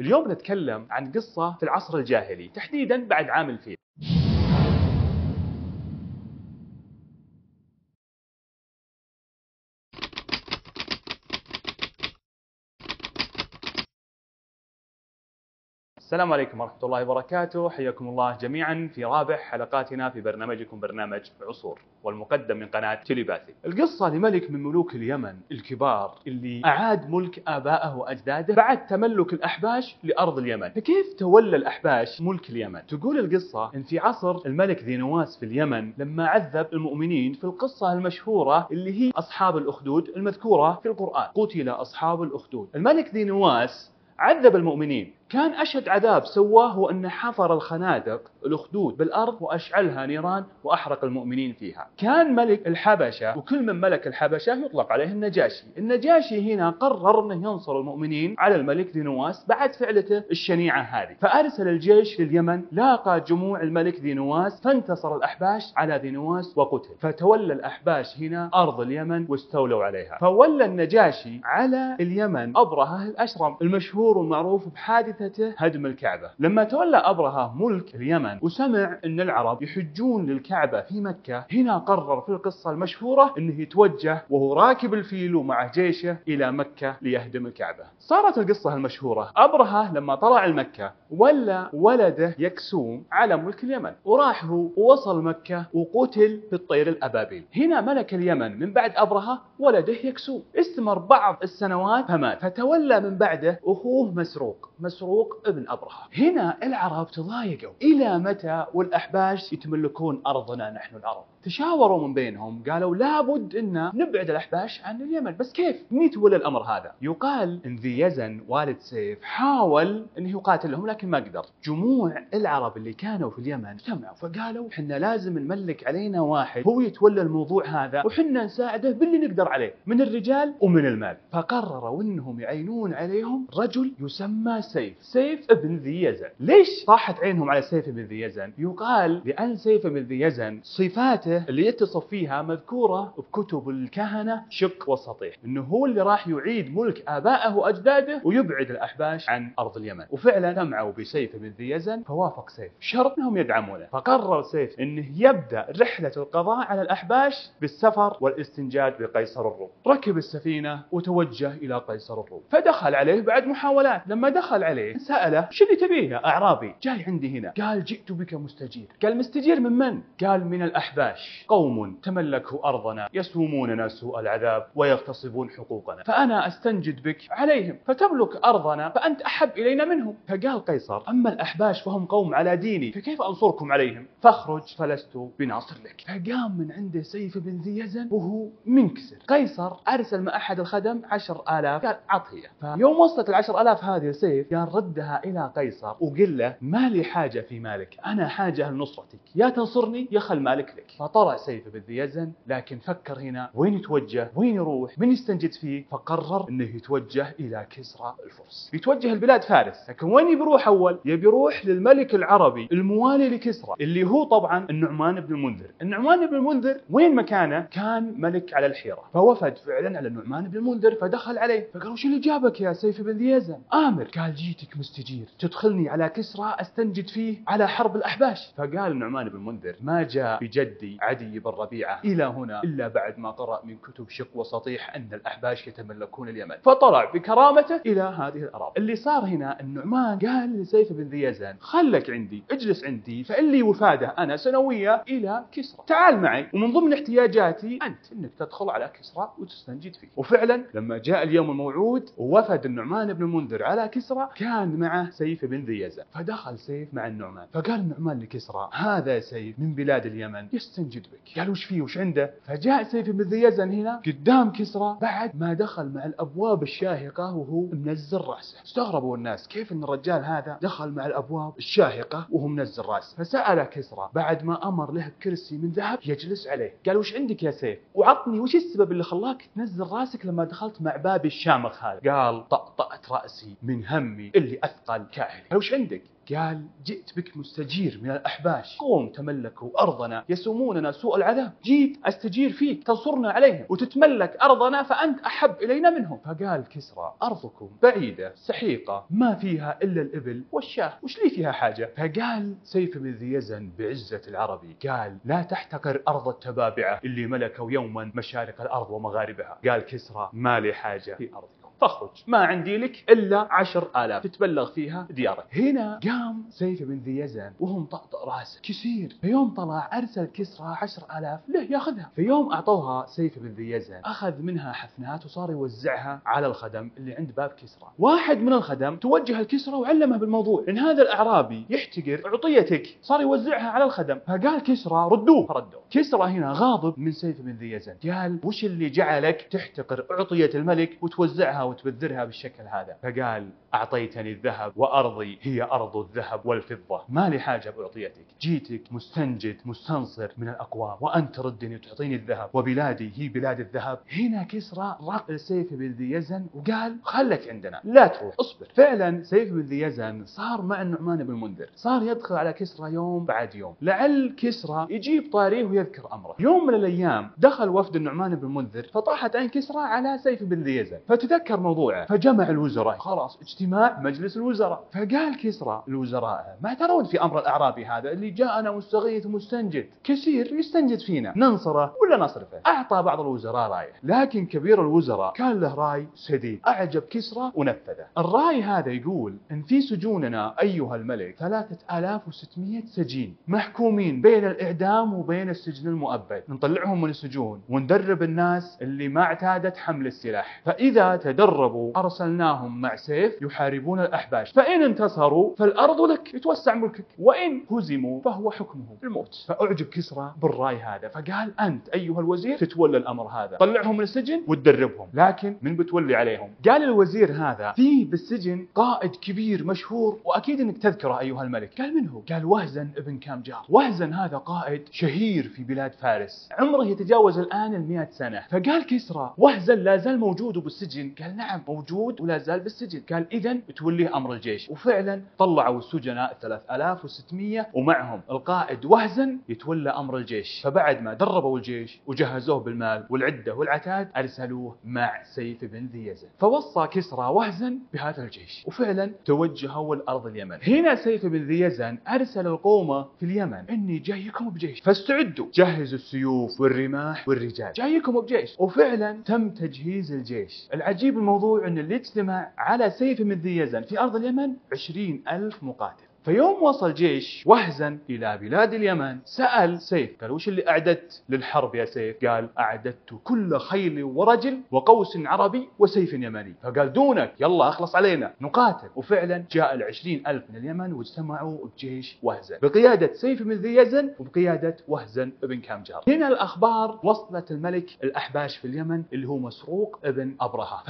اليوم نتكلم عن قصة في العصر الجاهلي تحديدا بعد عام الفيل. السلام عليكم ورحمة الله وبركاته، حياكم الله جميعا في رابع حلقاتنا في برنامجكم برنامج عصور، والمقدم من قناة تيليباثي. القصة لملك من ملوك اليمن الكبار اللي أعاد ملك آبائه وأجداده بعد تملك الأحباش لأرض اليمن. فكيف تولى الأحباش ملك اليمن؟ تقول القصة إن في عصر الملك ذي نواس في اليمن لما عذب المؤمنين في القصة المشهورة اللي هي أصحاب الأخدود المذكورة في القرآن، قتل أصحاب الأخدود. الملك ذي نواس عذب المؤمنين، كان أشد عذاب سواه هو أن حفر الخنادق الأخدود بالأرض وأشعلها نيران وأحرق المؤمنين فيها. كان ملك الحبشة، وكل من ملك الحبشة يطلق عليه النجاشي. النجاشي هنا قرر أنه ينصر المؤمنين على الملك ذي نواس بعد فعلته الشنيعة هذه، فأرسل الجيش لليمن، لاقى جموع الملك ذي نواس، فانتصر الأحباش على ذي نواس وقتل، فتولى الأحباش هنا أرض اليمن واستولوا عليها. فولى النجاشي على اليمن أبرهة الأشرم المشهور والمعروف بحادثة هدم الكعبة. لما تولى أبرهة ملك اليمن وسمع أن العرب يحجون للكعبة في مكة، هنا قرر في القصة المشهورة أنه يتوجه وهو راكب الفيل ومع جيشه إلى مكة ليهدم الكعبة. صارت القصة المشهورة أبرهة لما طلع المكة ولا ولده يكسوم على ملك اليمن، وراح هو ووصل مكة وقتل في الطير الأبابيل. هنا ملك اليمن من بعد أبرهة ولده يكسوم، استمر بعض السنوات فمات، فتولى من بعده أخوه مسروق ابن أبرهة. هنا العرب تضايقوا، إلى متى والأحباش يتملكون أرضنا نحن العرب؟ تشاوروا من بينهم، قالوا لابد أن نبعد الأحباش عن اليمن، بس كيف نتولى الأمر هذا؟ يقال إن ذي يزن والد سيف حاول أنه يقاتلهم لكن ما قدر. جموع العرب اللي كانوا في اليمن اجتمعوا فقالوا حنا لازم نملك علينا واحد هو يتولى الموضوع هذا، وحنا نساعده باللي نقدر عليه من الرجال ومن المال. فقرروا أنهم يعينون عليهم رجل يسمى سيف بن ذي يزن. ليش طاحت عينهم على سيف بن ذي يزن؟ يقال لأن سيف بن ذي يزن صفاته اللي يتصف فيها مذكورة بكتب الكهنة شق وسطيح، إنه هو اللي راح يعيد ملك آبائه وأجداده ويبعد الأحباش عن أرض اليمن. وفعلا سمعوا بسيف بن ذي يزن فوافق سيف، شرط إنهم يدعمونه. فقرر سيف إنه يبدأ رحلة القضاء على الأحباش بالسفر والاستنجاد بقيصر الروم. ركب السفينة وتوجه إلى قيصر الروم، فدخل عليه بعد محاولات. لما دخل عليه سأله شو اللي تبيه يا أعرابي جاي عندي هنا؟ قال جئت بك مستجير. قال مستجير من؟ قال من الأحباش، قوم تملكوا أرضنا يسوموننا سوء العذاب ويغتصبون حقوقنا، فأنا أستنجد بك عليهم فتملك أرضنا، فأنت أحب إلينا منهم. فقال قيصر أما الأحباش فهم قوم على ديني، فكيف أنصركم عليهم؟ فاخرج فلست بناصر لك. فقام من عنده سيف بن ذي يزن وهو منكسر. قيصر أرسل مع أحد الخدم 10,000، قال عطية. فيوم وصلت 10,000 هذه السيف، قال ردها إلى قيصر وقل له ما لي حاجة في مالك، أنا حاجة لنصرتك، يا تنصرني يا خل مالك لك. فطرأ سيف بن ذي يزن لكن فكر هنا وين يتوجه، وين يروح، من يستنجد فيه، فقرر أنه يتوجه إلى كسرى الفرس. يتوجه البلاد فارس، لكن وين يروح أول؟ يروح للملك العربي الموالي لكسرى اللي هو طبعا النعمان بن المنذر. النعمان بن المنذر وين مكانه؟ كان ملك على الحيرة، فوفد فعلا على النعمان بن المنذر فدخل عليه، فقال وش اللي جابك يا سيف بن ذي يزن؟ آمر. قال جيتك مستجير تدخلني على كسرى استنجد فيه على حرب الأحباش. فقال النعمان بن المنذر ما جاء بجدي عدي بن ربيعة إلى هنا إلا بعد ما قرأ من كتب شق وسطيح أن الأحباش يتملكون اليمن، فطلع بكرامته إلى هذه الأراضي. اللي صار هنا النعمان قال لسيف بن ذي يزن خلك عندي، اجلس عندي، فإن لي وفادة أنا سنوية إلى كسرى، تعال معي، ومن ضمن احتياجاتي أنت أنك تدخل على كسرى وتستنجد فيه. وفعلا لما جاء اليوم الموعود ووفد النعمان بن المنذر على كسرى كان معه سيف بن ذي يزن، فدخل سيف مع النعمان. فقال النعمان لكسرى هذا سيف من بلاد اليمن يستنجد بك. قال وش فيه وش عنده؟ فجاء سيف بن ذي يزن هنا قدام كسرى بعد ما دخل مع الابواب الشاهقه وهو منزل راسه. استغربوا الناس كيف ان الرجال هذا دخل مع الابواب الشاهقه وهو منزل راسه. فسأل كسرى بعد ما امر له كرسي من ذهب يجلس عليه، قال وش عندك يا سيف؟ وعطني وش السبب اللي خلاك تنزل راسك لما دخلت مع بابي الشامخ هذا؟ قال طأطأت راسي من همي اللي أثقل كاهل. وش عندك؟ قال جئت بك مستجير من الأحباش، قوم تملكوا أرضنا يسوموننا سوء العذاب، جيت أستجير فيك تنصرنا عليهم وتتملك أرضنا فأنت أحب إلينا منهم. فقال كسرى أرضكم بعيدة سحيقة ما فيها إلا الإبل والشاه، وش لي فيها حاجة؟ فقال سيف بن ذي يزن بعزة العربي قال لا تحتقر أرض التبابعة اللي ملكوا يوما مشارق الأرض ومغاربها. قال كسرى ما لي حاجة في أرضي، فاخرج، ما عندي لك إلا 10,000 تتبلغ فيها ديارك. هنا قام سيف بن ذي يزن وهم طقطق راسه كثير. في يوم طلع أرسل كسرى 10,000 له ياخذها. في يوم أعطوها سيف بن ذي يزن أخذ منها حفنات وصار يوزعها على الخدم اللي عند باب كسرى. واحد من الخدم توجه الكسرى وعلمه بالموضوع إن هذا الأعرابي يحتقر عطيتك، صار يوزعها على الخدم. فقال كسرى ردوه، فردوه. كسرى هنا غاضب من سيف بن ذي يزن قال وش اللي جعلك تحتقر عطية الملك وتوزعها وتبذرها بالشكل هذا؟ فقال أعطيتني الذهب وأرضي هي أرض الذهب والفضة، ما لي حاجة بأعطيتك، جيتك مستنجد مستنصر من الأقوام وأنت تردني وتعطيني الذهب وبلادي هي بلاد الذهب. هنا كسرى رق سيف بن ذي يزن وقال خلك عندنا لا تروح اصبر. فعلا سيف بن ذي يزن صار مع النعمان بن المنذر، صار يدخل على كسرى يوم بعد يوم لعل كسرى يجيب طاريه ويذكر أمره. يوم من الأيام دخل وفد النعمان بن المنذر فطاحت عين كسرى على سيف بن ذي يزن فتذكر موضوعه، فجمع الوزراء خلاص اجتماع مجلس الوزراء. فقال كسرى الوزراء ما ترون في أمر الأعرابي هذا اللي جاءنا مستغيث مستنجد كثير يستنجد فينا، ننصره ولا نصرفه؟ أعطى بعض الوزراء رأي، لكن كبير الوزراء كان له رأي سديد أعجب كسرى ونفذه. الرأي هذا يقول إن في سجوننا أيها الملك 3600 سجين محكومين بين الإعدام وبين السجن المؤبد، نطلعهم من السجون وندرب الناس اللي ما اعتادت حمل السلاح، فإذا تدربوا أرسلناهم مع سيف يحاربون الأحباش، فإن انتصروا فالأرض لك يتوسع ملكك، وإن هزموا فهو حكمهم الموت. فأعجب كسرى بالرأي هذا فقال أنت أيها الوزير تتولى الأمر هذا، طلعهم من السجن وتدربهم، لكن من بتولي عليهم؟ قال الوزير هذا فيه بالسجن قائد كبير مشهور وأكيد أنك تذكره أيها الملك. قال من هو؟ قال وهرز بن كامجار. وهرز هذا قائد شهير في بلاد فارس، عمره يتجاوز الآن 100 سنة. فقال كسرى وهرز لا زال موجود بالسجن؟ قال نعم موجود ولا زال بالسجن. قال إذن توليه أمر الجيش. وفعلا طلعوا السجناء 3600 ومعهم القائد وهرز يتولى أمر الجيش. فبعد ما دربوا الجيش وجهزوه بالمال والعدة والعتاد أرسلوه مع سيف بن ذي يزن. فوصى كسرى وهرز بهذا الجيش وفعلا توجهوا الأرض اليمن. هنا سيف بن ذي يزن أرسل القومة في اليمن إني جايكم بجيش فاستعدوا، جهزوا السيوف والرماح والرجال، جايكم بجيش. وفعلا تم تجهيز الجيش. العجيب الموضوع أن الاجتماع على سيف بن ذي يزن في أرض اليمن 20,000 مقاتل. فيوم وصل جيش وهرز إلى بلاد اليمن سأل سيف قال وش اللي أعددت للحرب يا سيف؟ قال أعددت كل خيل ورجل وقوس عربي وسيف يمني. فقال دونك يلا أخلص علينا نقاتل. وفعلا جاء 20,000 من اليمن واجتمعوا بجيش وهرز بقيادة سيف بن ذي يزن وبقيادة وهرز بن كامجار. هنا الأخبار وصلت الملك الأحباش في اليمن اللي هو مسروق ابن أبرهة،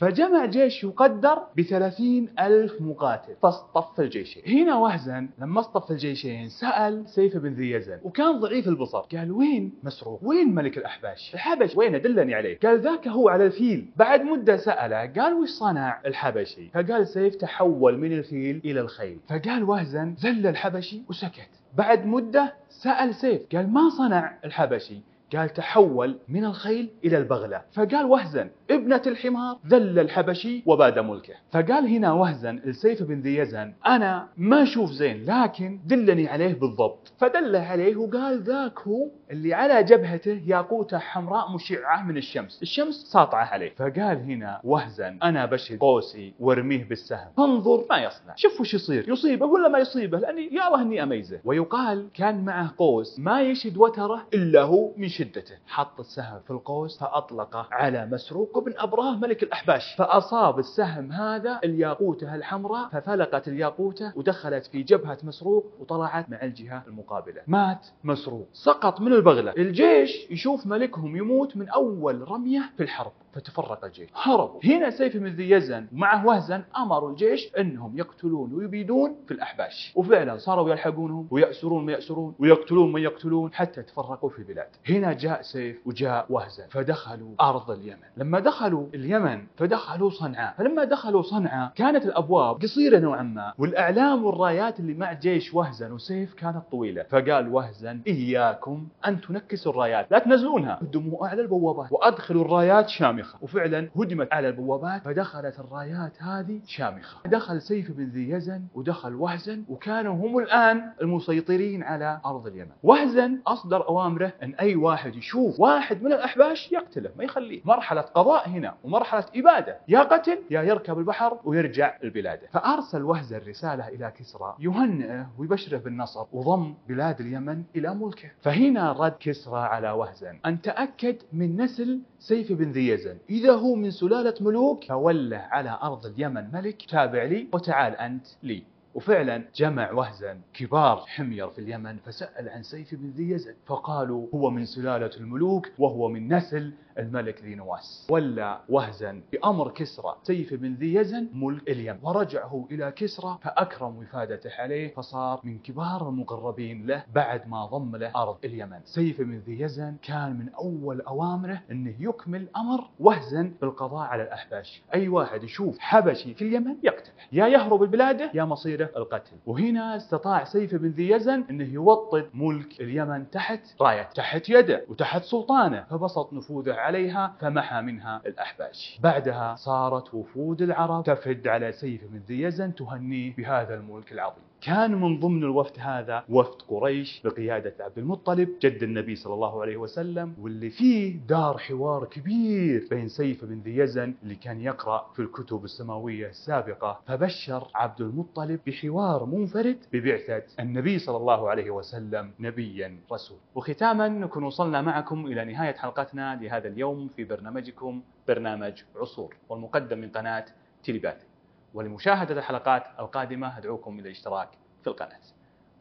فجمع جيش يقدر ب30,000 مقاتل فاصطف الجيش. هنا وهرز لما اصطف الجيشين سأل سيف بن ذي يزن وكان ضعيف البصر قال وين مسروق؟ وين ملك الأحباش؟ الحبش وين؟ أدلني عليه. قال ذاك هو على الفيل. بعد مدة سأله قال وش صنع الحبشي؟ فقال سيف تحول من الفيل إلى الخيل. فقال وهرز ذل الحبشي وسكت. بعد مدة سأل سيف قال ما صنع الحبشي؟ قال تحول من الخيل إلى البغلة. فقال وهرز ابنة الحمار ذل الحبشي وباد ملكه. فقال هنا وهرز لسيف بن ذي يزن أنا ما أشوف زين لكن دلني عليه بالضبط. فدله عليه وقال ذاك هو اللي على جبهته ياقوتة حمراء مشعة من الشمس ساطعة عليه. فقال هنا وهرز أنا بشد قوسي وارميه بالسهم انظر ما يصنع، شوف وش يصير، يصيبه ولا ما يصيبه، لأني يا الله إني أميزه. ويقال كان معه قوس ما يشد وتره إلا هو من شدته. حط السهم في القوس فأطلقه على مسروق بن أبرهة ملك الأحباش، فأصاب السهم هذا الياقوتة الحمراء ففلقت الياقوتة ودخلت في جبهة مسروق وطلعت مع الجهة المقابلة. مات مسروق سقط من البغلة. الجيش يشوف ملكهم يموت من أول رمية في الحرب فتفرق الجيش هربوا. هنا سيف بن ذي يزن ومعه وهرز أمروا الجيش أنهم يقتلون ويبيدون في الأحباش، وفعلا صاروا يلحقونهم ويأسرون ما يأسرون ويقتلون ما يقتلون حتى تفرقوا في البلاد. هنا هنا جاء سيف وجاء وهزا فدخلوا أرض اليمن. لما دخلوا اليمن فدخلوا صنعاء، فلما دخلوا صنعاء كانت الأبواب قصيرة نوعا ما، والأعلام والرايات اللي مع جيش وهزا وسيف كانت طويلة. فقال وهزا: إياكم أن تنكسوا الرايات، لا تنزلونها، هدموا أعلى البوابات وأدخلوا الرايات شامخة. وفعلا هدمت أعلى البوابات فدخلت الرايات هذه شامخة. دخل سيف بن ذي يزن ودخل وهزا وكانوا هم الآن المسيطرين على أرض اليمن. وهزا أصدر أوامره أن أي واحد يشوف واحد من الأحباش يقتله، ما يخليه. مرحلة قضاء هنا ومرحلة إبادة، يا قتل يا يركب البحر ويرجع البلاد. فأرسل وهزا الرسالة إلى كسرى يهنئه ويبشره بالنصر وضم بلاد اليمن إلى ملكه. فهنا رد كسرى على وهزا أن تأكد من نسل سيف بن ذي يزن، إذا هو من سلالة ملوك فوله على أرض اليمن ملك، تابع لي وتعال أنت لي. وفعلا جمع وهزا كبار حمير في اليمن فسأل عن سيف بن ذي يزن، فقالوا هو من سلالة الملوك وهو من نسل الملك ذي نواس. ولا وهزا بأمر كسرى سيف بن ذي يزن ملك اليمن، ورجعه إلى كسرى فأكرم وفادته عليه، فصار من كبار المقربين له بعد ما ضم له أرض اليمن. سيف بن ذي يزن كان من أول أوامره أنه يكمل أمر وهزا بالقضاء على الأحباش، أي واحد يشوف حبشي في اليمن يقتله، يا يهرب بلاده يا مصيره القتل. وهنا استطاع سيف بن ذي يزن أنه يوطد ملك اليمن تحت راية، تحت يده وتحت سلطانه، فبسط نفوذه عليها فمحى منها الأحباش. بعدها صارت وفود العرب تفد على سيف بن ذي يزن تهنيه بهذا الملك العظيم. كان من ضمن الوفد هذا وفد قريش بقيادة عبد المطلب جد النبي صلى الله عليه وسلم، واللي فيه دار حوار كبير بين سيف بن ذي يزن اللي كان يقرأ في الكتب السماوية السابقة. فبشر عبد المطلب بحوار منفرد ببعثة النبي صلى الله عليه وسلم نبيا رسول. وختاما نكون وصلنا معكم إلى نهاية حلقتنا لهذا اليوم في برنامجكم برنامج عصور، والمقدم من قناة تيليباثي. ولمشاهدة الحلقات القادمة أدعوكم إلى الاشتراك في القناة.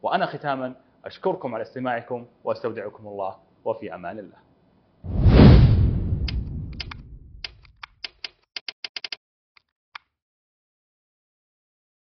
وأنا ختاما أشكركم على استماعكم وأستودعكم الله، وفي أمان الله.